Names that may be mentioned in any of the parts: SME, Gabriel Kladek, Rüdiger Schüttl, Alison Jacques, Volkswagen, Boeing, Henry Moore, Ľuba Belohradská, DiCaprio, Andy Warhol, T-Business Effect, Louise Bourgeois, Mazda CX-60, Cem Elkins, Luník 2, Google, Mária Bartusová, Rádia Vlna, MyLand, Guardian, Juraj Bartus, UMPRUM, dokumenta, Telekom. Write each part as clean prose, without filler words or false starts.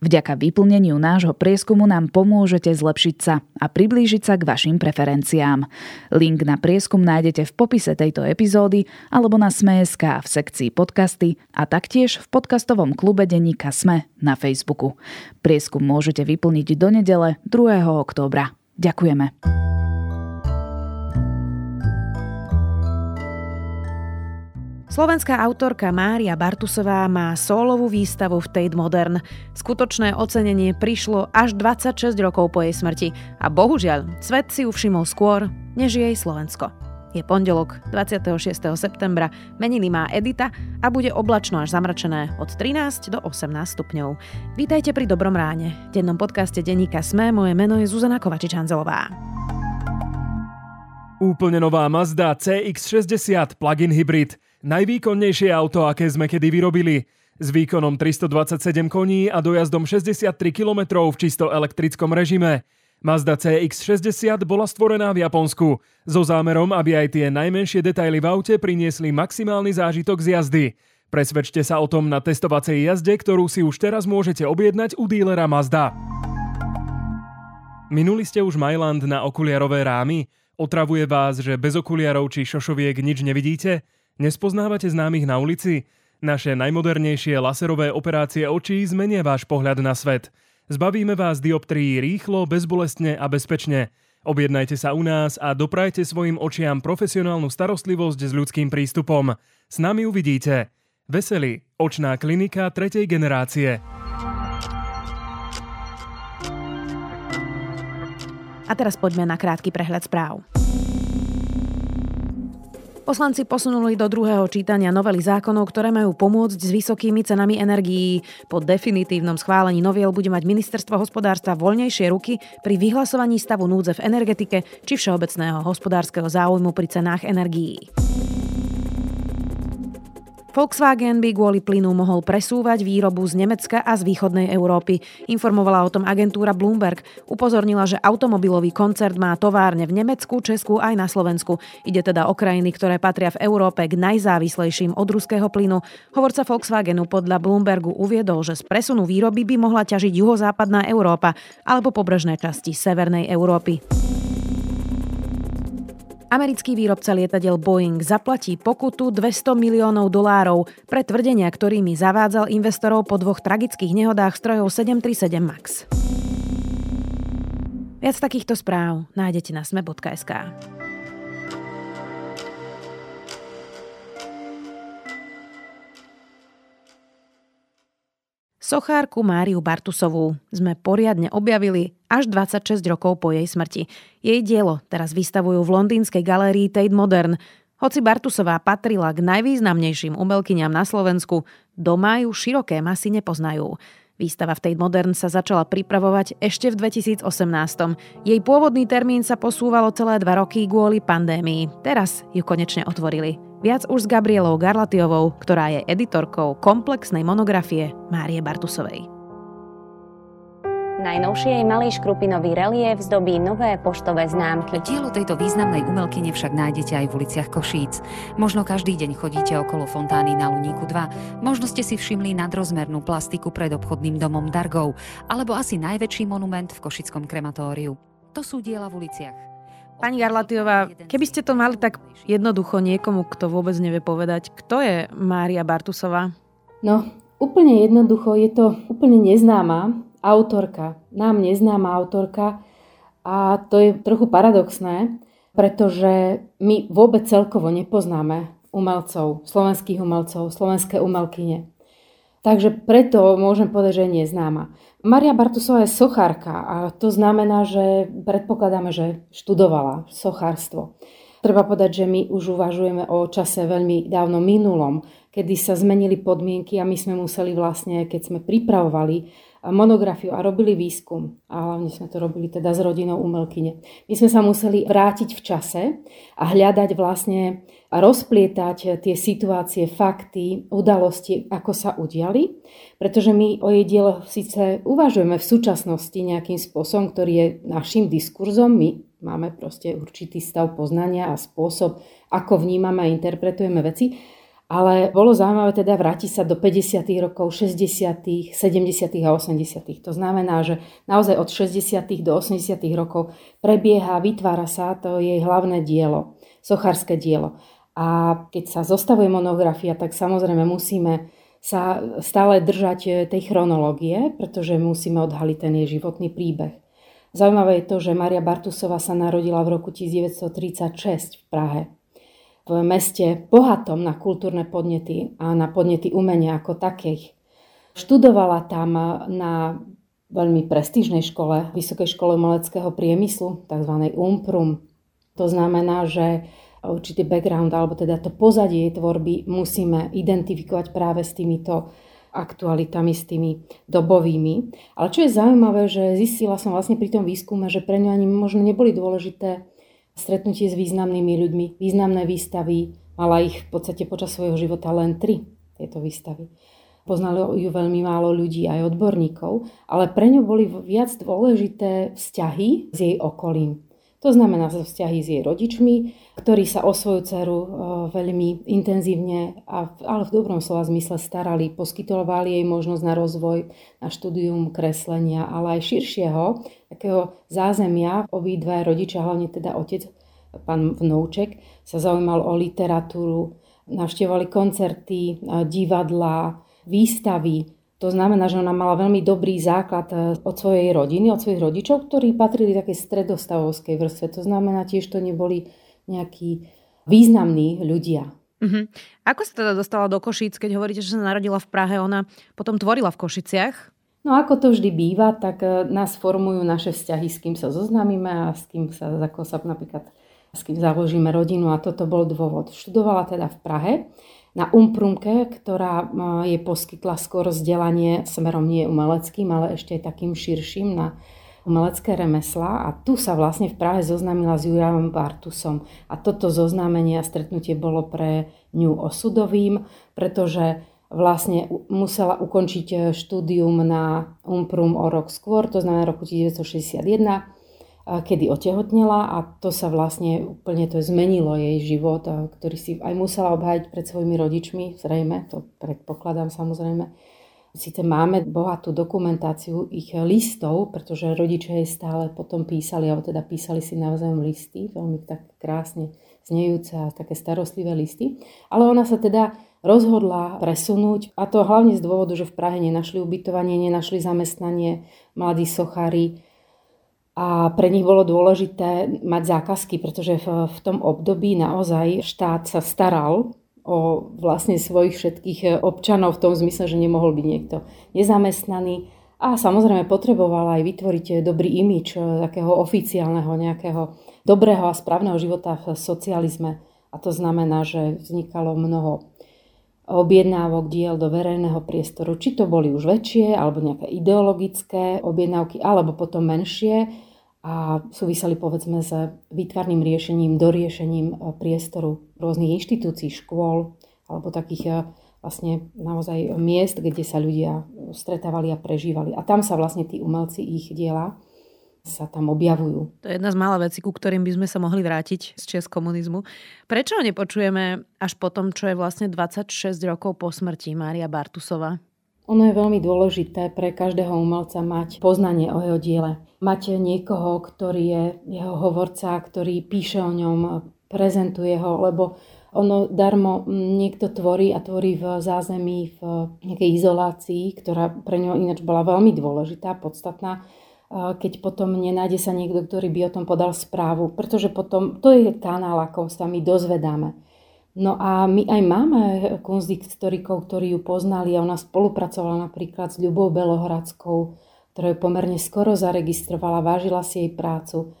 Vďaka vyplneniu nášho prieskumu nám pomôžete zlepšiť sa a priblížiť sa k vašim preferenciám. Link na prieskum nájdete v popise tejto epizódy alebo na sme.sk v sekcii podcasty a taktiež v podcastovom klube denníka SME na Facebooku. Prieskum môžete vyplniť do nedele 2. októbra. Ďakujeme. Slovenská autorka Mária Bartusová má sólovú výstavu v Tate Modern. Skutočné ocenenie prišlo až 26 rokov po jej smrti a bohužiaľ, svet si ju všimol skôr, než jej Slovensko. Je pondelok, 26. septembra, meniny má Edita a bude oblačno až zamračené od 13 do 18 stupňov. Vítajte pri Dobrom ráne. V dennom podcaste denníka SME moje meno je Zuzana Kovačič-Hanzelová. Úplne nová Mazda CX-60 plug-in hybrid. Najvýkonnejšie auto, aké sme kedy vyrobili. S výkonom 327 koní a dojazdom 63 km v čisto elektrickom režime. Mazda CX-60 bola stvorená v Japonsku, so zámerom, aby aj tie najmenšie detaily v aute priniesli maximálny zážitok z jazdy. Presvedčte sa o tom na testovacej jazde, ktorú si už teraz môžete objednať u dílera Mazda. Minuli ste už MyLand na okuliarové rámy? Otravuje vás, že bez okuliarov či šošoviek nič nevidíte? Nespoznávate známych na ulici? Naše najmodernejšie laserové operácie očí zmenia váš pohľad na svet. Zbavíme vás dioptrií rýchlo, bezbolestne a bezpečne. Objednajte sa u nás a doprajte svojim očiam profesionálnu starostlivosť s ľudským prístupom. S nami uvidíte. Veseli, očná klinika 3. generácie. A teraz poďme na krátky prehľad správ. Poslanci posunuli do druhého čítania novely zákonov, ktoré majú pomôcť s vysokými cenami energií. Po definitívnom schválení noviel bude mať ministerstvo hospodárstva voľnejšie ruky pri vyhlasovaní stavu núdze v energetike či všeobecného hospodárskeho záujmu pri cenách energií. Volkswagen by kvôli plynu mohol presúvať výrobu z Nemecka a z východnej Európy. Informovala o tom agentúra Bloomberg. Upozornila, že automobilový koncert má továrne v Nemecku, Česku aj na Slovensku. Ide teda o krajiny, ktoré patria v Európe k najzávislejším od ruského plynu. Hovorca Volkswagenu podľa Bloombergu uviedol, že z presunu výroby by mohla ťažiť juhozápadná Európa alebo pobrežné časti severnej Európy. Americký výrobca lietadiel Boeing zaplatí pokutu $200 miliónov pre tvrdenia, ktorými zavádzal investorov po dvoch tragických nehodách strojov 737 MAX. Viac takýchto správ nájdete na sme.sk. Sochárku Máriu Bartusovú sme poriadne objavili až 26 rokov po jej smrti. Jej dielo teraz vystavujú v londýnskej galérii Tate Modern. Hoci Bartusová patrila k najvýznamnejším umelkyniam na Slovensku, doma ju široké masy nepoznajú. Výstava v Tate Modern sa začala pripravovať ešte v 2018. Jej pôvodný termín sa posúvalo celé 2 roky kvôli pandémii. Teraz ju konečne otvorili. Viac už s Gabrielou Garlatiovou, ktorá je editorkou komplexnej monografie Márie Bartusovej. Najnovšie jej malý škrupinový reliéf zdobí nové poštové známky. Dielo tejto významnej umelkyne však nájdete aj v uliciach Košíc. Možno každý deň chodíte okolo fontány na Luníku 2, možno ste si všimli nadrozmernú plastiku pred obchodným domom Dargov, alebo asi najväčší monument v Košickom krematóriu. To sú diela v uliciach. Pani Garlatiová, keby ste to mali tak jednoducho niekomu, kto vôbec nevie povedať, kto je Mária Bartusová? No, úplne jednoducho, je to úplne neznáma autorka, nám neznáma autorka a to je trochu paradoxné, pretože my vôbec celkovo nepoznáme umelcov, slovenských umelcov, slovenské umelkyne. Takže preto môžem povedať, že je neznáma. Mária Bartusová je sochárka a to znamená, že predpokladáme, že študovala sochárstvo. Treba povedať, že my už uvažujeme o čase veľmi dávno minulom, kedy sa zmenili podmienky a my sme museli vlastne, keď sme pripravovali monografiu a robili výskum, a hlavne sme to robili teda s rodinou umelkyne, my sme sa museli vrátiť v čase a hľadať vlastne a rozplietať tie situácie, fakty, udalosti, ako sa udiali, pretože my o jej diele síce uvažujeme v súčasnosti nejakým spôsobom, ktorý je našim diskurzom, my máme proste určitý stav poznania a spôsob, ako vnímame a interpretujeme veci, ale bolo zaujímavé teda vrátiť sa do 50. rokov, 60., 70. a 80. To znamená, že naozaj od 60. do 80. rokov prebieha, vytvára sa to jej hlavné dielo, sochárske dielo. A keď sa zostavuje monografia, tak samozrejme musíme sa stále držať tej chronológie, pretože musíme odhaliť ten jej životný príbeh. Zaujímavé je to, že Mária Bartusová sa narodila v roku 1936 v Prahe. V meste bohatom na kultúrne podnety a na podnety umenia ako takých. Študovala tam na veľmi prestížnej škole, Vysokej škole umeleckého priemyslu, tzv. UMPRUM. To znamená, že určitý background, alebo teda to pozadie jej tvorby musíme identifikovať práve s týmito aktualitami, s tými dobovými. Ale čo je zaujímavé, že zistila som vlastne pri tom výskume, že pre ňu ani možno neboli dôležité stretnutie s významnými ľuďmi, významné výstavy, mala ich v podstate počas svojho života len 3 tieto výstavy. Poznalo ju veľmi málo ľudí, aj odborníkov, ale pre ňu boli viac dôležité vzťahy s jej okolím. To znamená vzťahy s jej rodičmi, ktorí sa o svoju dceru veľmi intenzívne, ale v dobrom slova zmysle starali, poskytovali jej možnosť na rozvoj, na štúdium kreslenia, ale aj širšieho takého zázemia. Obidva rodičia, hlavne teda otec, pán Vnouček, sa zaujímal o literatúru, navštevovali koncerty, divadlá, výstavy. To znamená, že ona mala veľmi dobrý základ od svojej rodiny, od svojich rodičov, ktorí patrili takej stredostavovskej vrstve. To znamená tiež, to neboli nejakí významní ľudia. Uh-huh. Ako sa teda dostala do Košíc, keď hovoríte, že sa narodila v Prahe, ona potom tvorila v Košiciach? No ako to vždy býva, tak nás formujú naše vzťahy, s kým sa zoznámime a s kým sa, ako sa napríklad, s kým založíme rodinu, a toto bol dôvod. Študovala teda v Prahe na Umprumke, ktorá jej poskytla skôr vzdelanie smerom nie umeleckým, ale ešte takým širším na umelecké remeslá. A tu sa vlastne v Prahe zoznámila s Jurajom Bartusom. A toto zoznámenie a stretnutie bolo pre ňu osudovým, pretože vlastne musela ukončiť štúdium na Umprum o rok skôr, to znamená roku 1961, kedy otehotnela, a to sa vlastne úplne to zmenilo jej život, ktorý si aj musela obhájiť pred svojimi rodičmi, zrejme, to predpokladám samozrejme. Sice máme bohatú dokumentáciu ich listov, pretože rodičia jej stále potom písali, alebo teda písali si navzájom listy, veľmi tak krásne znejúce a také starostlivé listy, ale ona sa teda rozhodla presunúť, a to hlavne z dôvodu, že v Prahe nenašli ubytovanie, nenašli zamestnanie, mladí sochári, a pre nich bolo dôležité mať zákazky, pretože v tom období naozaj štát sa staral o vlastne svojich všetkých občanov v tom zmysle, že nemohol byť niekto nezamestnaný. A samozrejme potrebovala aj vytvoriť dobrý imidž takého oficiálneho, nejakého dobrého a správneho života v socializme. A to znamená, že vznikalo mnoho objednávok diel do verejného priestoru. Či to boli už väčšie, alebo nejaké ideologické objednávky, alebo potom menšie, a súviseli povedzme s výtvarným riešením, doriešením priestoru rôznych inštitúcií, škôl alebo takých vlastne naozaj miest, kde sa ľudia stretávali a prežívali. A tam sa vlastne tí umelci, ich diela sa tam objavujú. To je jedna z mála vecí, ku ktorým by sme sa mohli vrátiť z čias komunizmu. Prečo nepočujeme až po tom, čo je vlastne 26 rokov po smrti Mária Bartusová? Ono je veľmi dôležité pre každého umelca mať poznanie o jeho diele. Mať niekoho, ktorý je jeho hovorca, ktorý píše o ňom, prezentuje ho, lebo ono darmo niekto tvorí a tvorí v zázemí, v nejakej izolácii, ktorá pre ňo ináč bola veľmi dôležitá, podstatná, keď potom nenájde sa niekto, ktorý by o tom podal správu, pretože potom to je kanál, ako sa my dozvedáme. No a my aj máme kunsthistorikov, ktorí ju poznali, a ona spolupracovala napríklad s Ľubou Belohradskou, ktorá ju pomerne skoro zaregistrovala, vážila si jej prácu.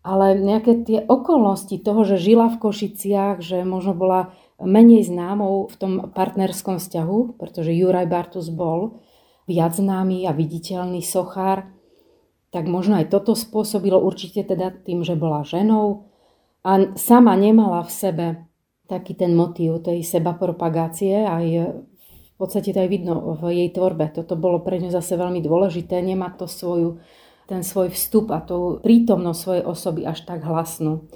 Ale nejaké tie okolnosti toho, že žila v Košiciach, že možno bola menej známou v tom partnerskom vzťahu, pretože Juraj Bartus bol viac známy a viditeľný sochár, tak možno aj toto spôsobilo určite teda tým, že bola ženou a sama nemala v sebe taký ten motív tej sebapropagácie, aj v podstate to aj vidno v jej tvorbe. Toto bolo pre ňu zase veľmi dôležité, nemá to ten svoj vstup a tú prítomnosť svojej osoby až tak hlasnú.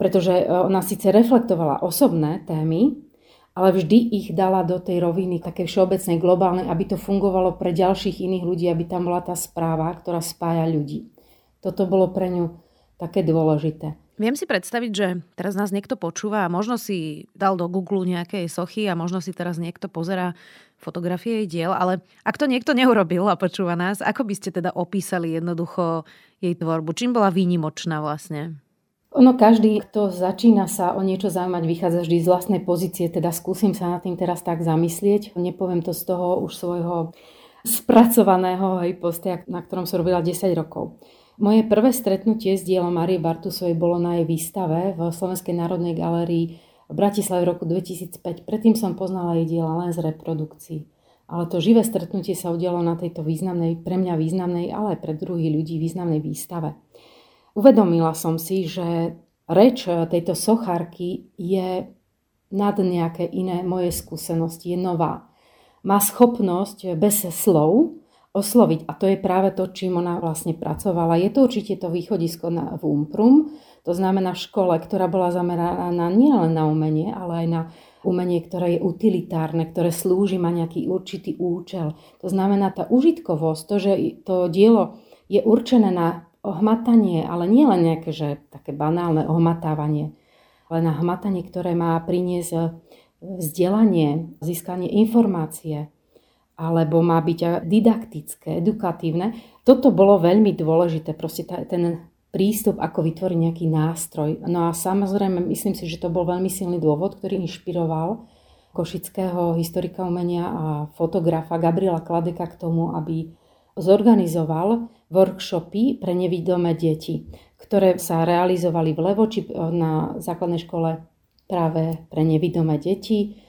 Pretože ona síce reflektovala osobné témy, ale vždy ich dala do tej roviny takej všeobecnej, globálnej, aby to fungovalo pre ďalších iných ľudí, aby tam bola tá správa, ktorá spája ľudí. Toto bolo pre ňu také dôležité. Viem si predstaviť, že teraz nás niekto počúva a možno si dal do Google nejaké sochy a možno si teraz niekto pozerá fotografie jej diel, ale ak to niekto neurobil a počúva nás, ako by ste teda opísali jednoducho jej tvorbu? Čím bola výnimočná vlastne? Ono každý, kto začína sa o niečo zaujímať, vychádza vždy z vlastnej pozície, teda skúsim sa nad tým teraz tak zamyslieť. Nepoviem to z toho už svojho spracovaného posteja, na ktorom som robila 10 rokov. Moje prvé stretnutie s dielom Márie Bartusovej bolo na jej výstave v Slovenskej národnej galérii v Bratislave v roku 2005. Predtým som poznala jej diela len z reprodukcií. Ale to živé stretnutie sa udialo na tejto významnej, pre mňa významnej, ale aj pre druhých ľudí významnej výstave. Uvedomila som si, že reč tejto sochárky je nad nejaké iné moje skúsenosti, je nová. Má schopnosť bez slov osloviť a to je práve to, čím ona vlastne pracovala. Je to určite to východisko v UMPRUM, to znamená v škole, ktorá bola zameraná nielen na umenie, ale aj na umenie, ktoré je utilitárne, ktoré slúži, má nejaký určitý účel. To znamená tá užitkovosť, to, že to dielo je určené na ohmatanie, ale nie len nejaké, že také banálne ohmatávanie, ale na hmatanie, ktoré má priniesť vzdelanie, získanie informácie, alebo má byť didaktické, edukatívne. Toto bolo veľmi dôležité, proste ten prístup, ako vytvoriť nejaký nástroj. No a samozrejme, myslím si, že to bol veľmi silný dôvod, ktorý inšpiroval košického historika umenia a fotografa Gabriela Kladeka k tomu, aby zorganizoval workshopy pre nevidomé deti, ktoré sa realizovali v Levoči na základnej škole práve pre nevidomé deti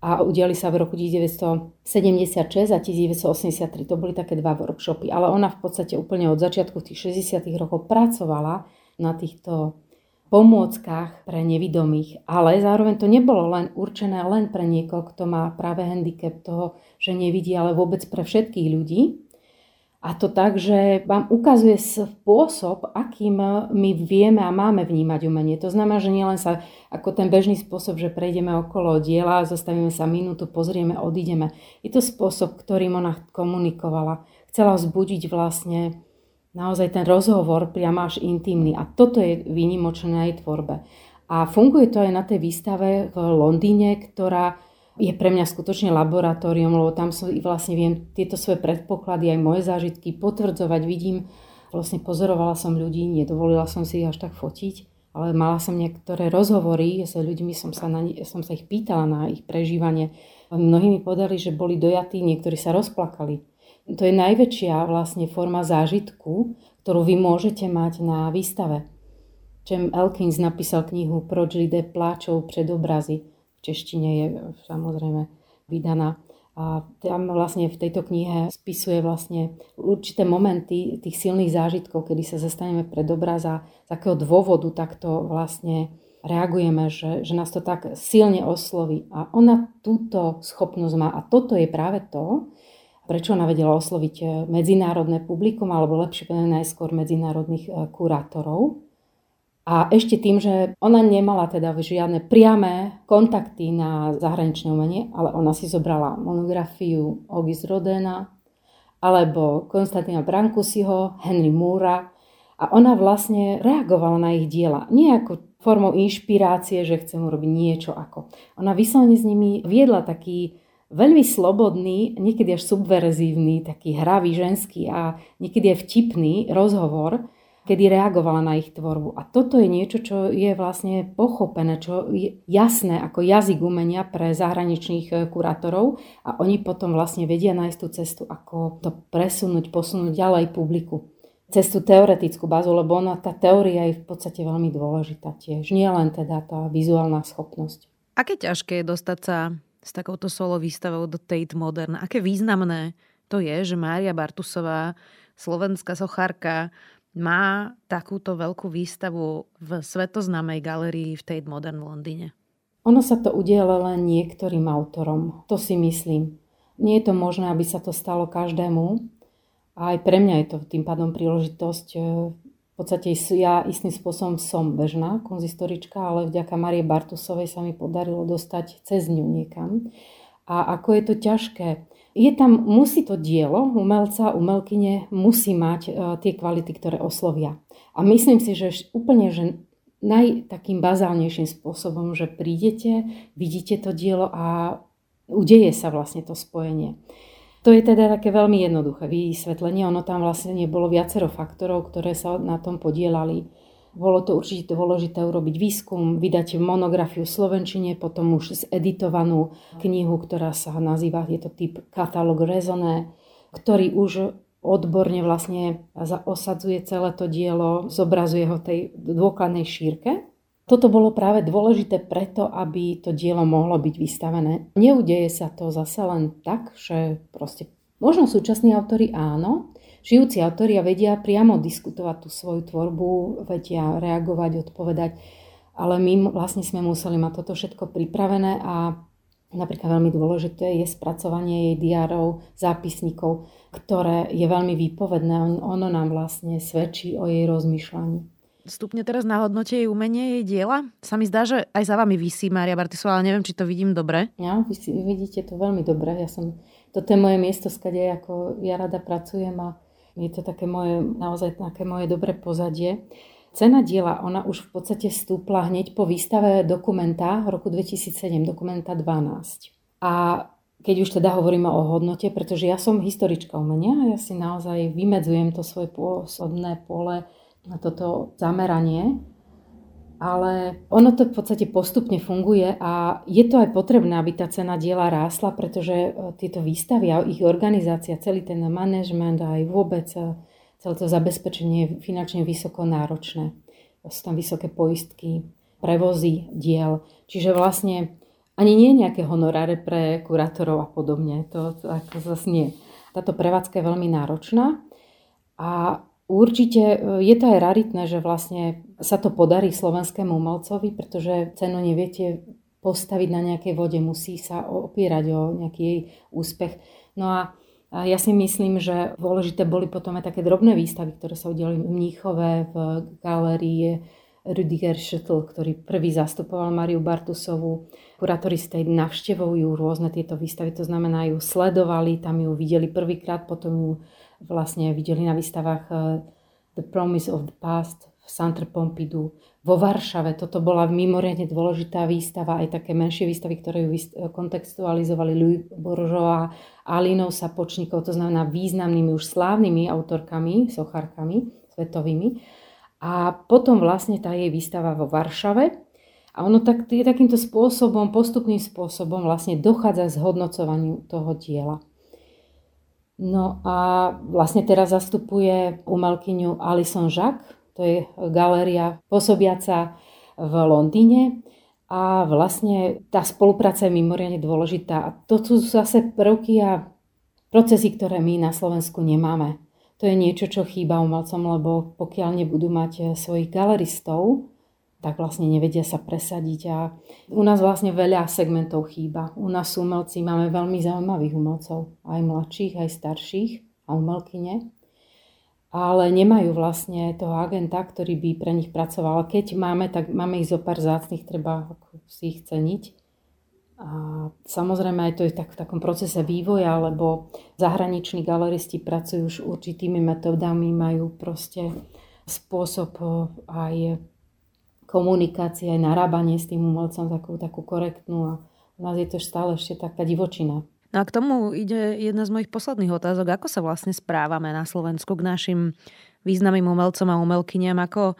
a udiali sa v roku 1976 a 1983. To boli také dva workshopy, ale ona v podstate úplne od začiatku tých 60. rokov pracovala na týchto pomôckach pre nevidomých, ale zároveň to nebolo len určené len pre niekoho, kto má práve handicap toho, že nevidí, ale vôbec pre všetkých ľudí. A to tak, že vám ukazuje spôsob, akým my vieme a máme vnímať umenie. To znamená, že nielen sa ako ten bežný spôsob, že prejdeme okolo diela, zastavíme sa minútu, pozrieme, odídeme. Je to spôsob, ktorým ona komunikovala. Chcela vzbudiť vlastne naozaj ten rozhovor priamo až intimný. A toto je výnimočné na jej tvorbe. A funguje to aj na tej výstave v Londýne, ktorá je pre mňa skutočne laboratórium, lebo tam vlastne viem tieto svoje predpoklady, aj moje zážitky potvrdzovať. Vidím, vlastne pozorovala som ľudí, nedovolila som si ich až tak fotiť, ale mala som niektoré rozhovory s ľuďmi, som sa ich pýtala na ich prežívanie. Mnohí mi povedali, že boli dojatí, niektorí sa rozplakali. To je najväčšia vlastne forma zážitku, ktorú vy môžete mať na výstave. Cem Elkins napísal knihu Proč lidé pláčou pred obrazy. V češtine je samozrejme vydaná. A tam vlastne v tejto knihe spisuje vlastne určité momenty tých silných zážitkov, kedy sa zastaneme pred obraz a z akého dôvodu takto vlastne reagujeme, že nás to tak silne osloví. A ona túto schopnosť má. A toto je práve to, prečo ona vedela osloviť medzinárodné publikum, alebo lepšie najskôr medzinárodných kurátorov. A ešte tým, že ona nemala teda žiadne priame kontakty na zahraničné umenie, ale ona si zobrala monografiu Ogis Rodina alebo Konstantina Brancusiho, Henry Moora a ona vlastne reagovala na ich diela. Nie ako formou inšpirácie, že chcem urobiť niečo ako. Ona vyslovene s nimi viedla taký veľmi slobodný, niekedy až subverzívny, taký hravý, ženský a niekedy aj vtipný rozhovor, kedy reagovala na ich tvorbu. A toto je niečo, čo je vlastne pochopené, čo je jasné ako jazyk umenia pre zahraničných kurátorov a oni potom vlastne vedia nájsť tú cestu, ako to posunúť ďalej publiku. Cestu teoretickú bázu, lebo ona, tá teória je v podstate veľmi dôležitá tiež. Nie len teda tá vizuálna schopnosť. Aké ťažké je dostať sa s takouto solo výstavou do Tate Modern? Aké významné to je, že Mária Bartusová, slovenská sochárka, má takúto veľkú výstavu v svetoznámej galérii v Tate Modern v Londýne? Ono sa to udielo len niektorým autorom. To si myslím. Nie je to možné, aby sa to stalo každému. A aj pre mňa je to tým pádom príležitosť. V podstate ja istým spôsobom som bežná konzistorička, ale vďaka Márie Bartusovej sa mi podarilo dostať cez ňu niekam. A ako je to ťažké. Je tam, musí to dielo umelca, umelkyne, musí mať tie kvality, ktoré oslovia. A myslím si, že úplne, že takým bazálnejším spôsobom, že prídete, vidíte to dielo a udeje sa vlastne to spojenie. To je teda také veľmi jednoduché vysvetlenie. Ono tam vlastne nebolo viacero faktorov, ktoré sa na tom podielali. Bolo to určite dôležité urobiť výskum, vydať monografiu v slovenčine, potom už editovanú knihu, ktorá sa nazýva, je to typ katalóg Raisonné, ktorý už odborne vlastne osadzuje celé to dielo, zobrazuje ho tej dôkladnej šírke. Toto bolo práve dôležité preto, aby to dielo mohlo byť vystavené. Neudeje sa to zase len tak, že proste možno súčasní autori áno, žijúci autori vedia priamo diskutovať tú svoju tvorbu, vedia reagovať, odpovedať, ale my vlastne sme museli mať toto všetko pripravené a napríklad veľmi dôležité je spracovanie jej diárov, zápisníkov, ktoré je veľmi výpovedné. Ono nám vlastne svedčí o jej rozmýšľaní. Stupne teraz na hodnote jej umenie, jej diela. Sa mi zdá, že aj za vami visí Mária Bartusová, ale neviem, či to vidím dobre. Ja, vy vidíte to veľmi dobre. Toto je moje miesto, skade ako ja rada pracujem a je to také moje, naozaj také moje dobré pozadie. Cena diela, ona už v podstate vstúpla hneď po výstave dokumenta v roku 2007, dokumenta 12. A keď už teda hovoríme o hodnote, pretože ja som historička umenia a ja si naozaj vymedzujem to svoje pôsobné pole na toto zameranie, ale ono to v podstate postupne funguje a je to aj potrebné, aby tá cena diela rásla, pretože tieto výstavy a ich organizácia, celý ten manažment a aj vôbec celé to zabezpečenie je finančne vysoko náročné. Sú tam vysoké poistky, prevozy diel, čiže vlastne ani nie nejaké honoráre pre kurátorov a podobne, to ako zase nie. Táto prevádzka je veľmi náročná a určite je to aj raritné, že vlastne sa to podarí slovenskému umelcovi, pretože cenu neviete postaviť na nejakej vode, musí sa opierať o nejaký jej úspech. No a ja si myslím, že dôležité boli potom aj také drobné výstavy, ktoré sa udiali v Mníchove, v galérii Rüdiger Schüttl, ktorý prvý zastupoval Máriu Bartusovú. Kurátori z tej navštevujú rôzne tieto výstavy, to znamená ju sledovali, tam ju videli prvýkrát, potom ju vlastne videli na výstavách The Promise of the Past v Centre Pompidou vo Varšave. Toto bola mimoriadne dôležitá výstava, aj také menšie výstavy, ktoré ju kontextualizovali Louise Bourgeois, Alinou Sapočníkov, to znamená významnými už slávnymi autorkami, sochárkami svetovými. A potom vlastne tá jej výstava vo Varšave. A ono takýmto spôsobom, postupným spôsobom vlastne dochádza k zhodnocovaniu toho diela. No a vlastne teraz zastupuje umelkyňu Alison Jacques, to je galéria pôsobiaca v Londýne a vlastne tá spolupráca je mimoriadne dôležitá. A to sú zase prvky a procesy, ktoré my na Slovensku nemáme. To je niečo, čo chýba umelcom, lebo pokiaľ nebudú mať svojich galeristov, tak vlastne nevedia sa presadiť a u nás vlastne veľa segmentov chýba. U nás umelci máme veľmi zaujímavých umelcov, aj mladších, aj starších a umelkyne, ale nemajú vlastne toho agenta, ktorý by pre nich pracoval. Keď máme, tak máme ich zopár zácnych, treba si ich ceniť. A samozrejme aj to je tak v takom procese vývoja, lebo zahraniční galeristi pracujú už určitými metódami, majú proste spôsob aj komunikácie, aj narábanie s tým umelcom takú korektnú a u nás je to stále ešte taká divočina. No a k tomu ide jedna z mojich posledných otázok. Ako sa vlastne správame na Slovensku k našim významným umelcom a umelkyniam? Ako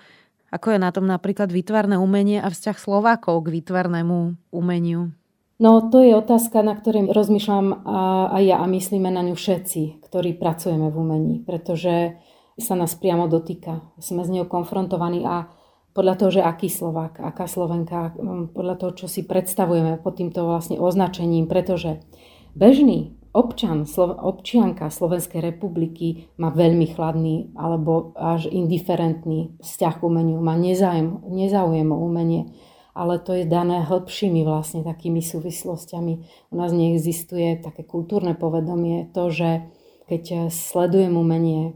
je na tom napríklad výtvarné umenie a vzťah Slovákov k výtvarnému umeniu? No to je otázka, na ktorej rozmýšľam aj ja a myslíme na ňu všetci, ktorí pracujeme v umení, pretože sa nás priamo dotýka. Sme z ňou konfrontovaní a podľa toho, že aký Slovák, aká Slovenka, podľa toho, čo si predstavujeme pod týmto vlastne označením, pretože bežný občan, občianka Slovenskej republiky má veľmi chladný alebo až indiferentný vzťah k umeniu, má nezáujem o umenie, ale to je dané hĺbšími vlastne takými súvislostiami. U nás neexistuje také kultúrne povedomie, to, že keď sledujem umenie,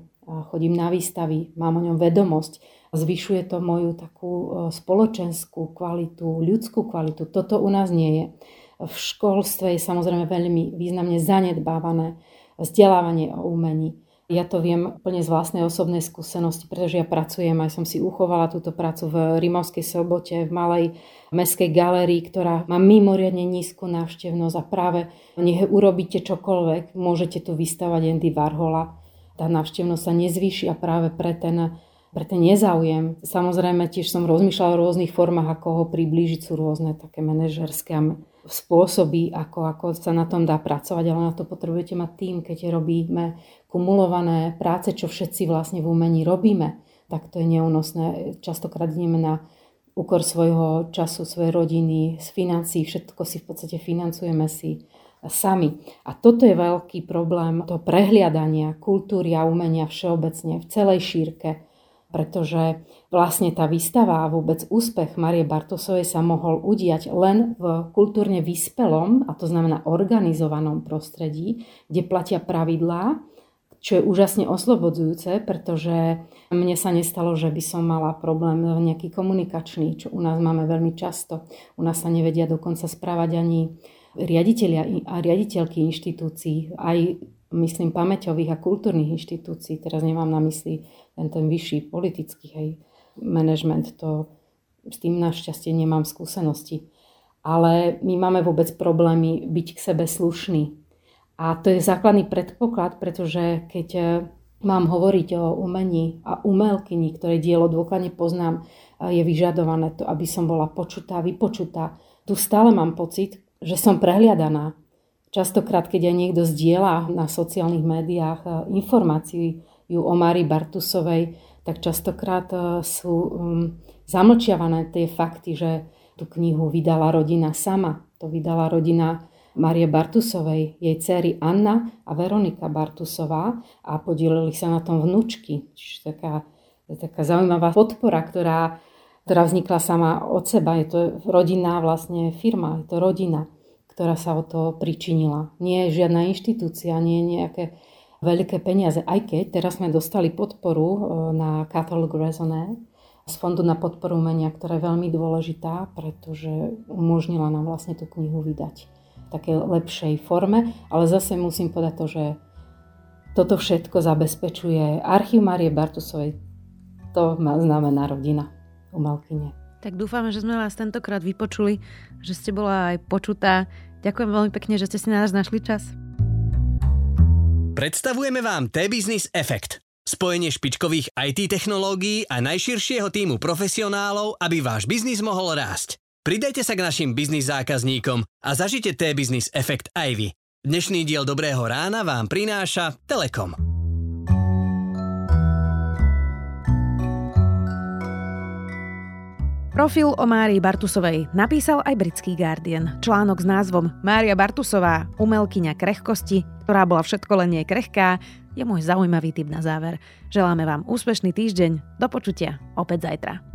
chodím na výstavy, mám o ňom vedomosť, zvyšuje to moju takú spoločenskú kvalitu, ľudskú kvalitu. Toto u nás nie je. V školstve je samozrejme veľmi významne zanedbávané vzdelávanie o umení. Ja to viem úplne z vlastnej osobnej skúsenosti, pretože ja pracujem, aj som si uchovala túto prácu v Rimavskej Sobote, v malej mestskej galérii, ktorá má mimoriadne nízku návštevnosť a práve nech urobíte čokoľvek, môžete tu vystavať Andy Warhola. Tá návštevnosť sa nezvýši a práve pre ten nezáujem. Samozrejme, tiež som rozmýšľala o rôznych formách, ako ho priblížiť, sú rôzne také manažerské spôsoby, ako sa na tom dá pracovať, ale na to potrebujete mať tým, keď robíme kumulované práce, čo všetci vlastne v umení robíme, tak to je neúnosné. Častokrát ideme na úkor svojho času, svojej rodiny, z financií, všetko si v podstate financujeme si sami. A toto je veľký problém, to prehliadania kultúry a umenia všeobecne, v celej šírke, pretože vlastne tá výstava a vôbec úspech Márie Bartusovej sa mohol udiať len v kultúrne vyspelom, a to znamená organizovanom prostredí, kde platia pravidlá, čo je úžasne oslobodzujúce, pretože mne sa nestalo, že by som mala problém nejaký komunikačný, čo u nás máme veľmi často. U nás sa nevedia dokonca správať ani riaditelia a riaditeľky inštitúcií, aj myslím pamäťových a kultúrnych inštitúcií. Teraz nemám na mysli ten vyšší politický manažment, to s tým našťastie nemám skúsenosti. Ale my máme vôbec problémy byť k sebe slušný. A to je základný predpoklad, pretože keď mám hovoriť o umení a umelkyni, ktoré dielo dôkladne poznám, je vyžadované to, aby som bola počutá, vypočutá. Tu stále mám pocit, že som prehliadaná. Častokrát, keď aj niekto zdieľa na sociálnych médiách informáciu o Márii Bartusovej, tak častokrát sú zamlčiavané tie fakty, že tú knihu vydala rodina sama. To vydala rodina Márie Bartusovej, jej dcery Anna a Veronika Bartusová a podielili sa na tom vnúčky. Čiže taká zaujímavá podpora, ktorá vznikla sama od seba. Je to rodinná vlastne firma, je to rodina, ktorá sa o to pričinila. Nie je žiadna inštitúcia, nie je nejaké veľké peniaze. Aj keď teraz sme dostali podporu na katalóg Resoné z Fondu na podporu umenia, ktorá je veľmi dôležitá, pretože umožnila nám vlastne tú knihu vydať v takej lepšej forme. Ale zase musím povedať to, že toto všetko zabezpečuje archív Márie Bartusovej. To znamená rodina umelkyne. Tak dúfame, že sme vás tentokrát vypočuli, že ste bola aj počutá. Ďakujem veľmi pekne, že ste si na nás našli čas. Predstavujeme vám T-Business Effect. Spojenie špičkových IT technológií a najširšieho týmu profesionálov, aby váš biznis mohol rásť. Pridajte sa k našim biznis zákazníkom a zažite T-Business Effect aj vy. Dnešný diel Dobrého rána vám prináša Telekom. Profil o Márii Bartusovej napísal aj britský Guardian. Článok s názvom Mária Bartusová, umelkyňa krehkosti, ktorá bola všetko len nie krehká, je môj zaujímavý tip na záver. Želáme vám úspešný týždeň. Do počutia opäť zajtra.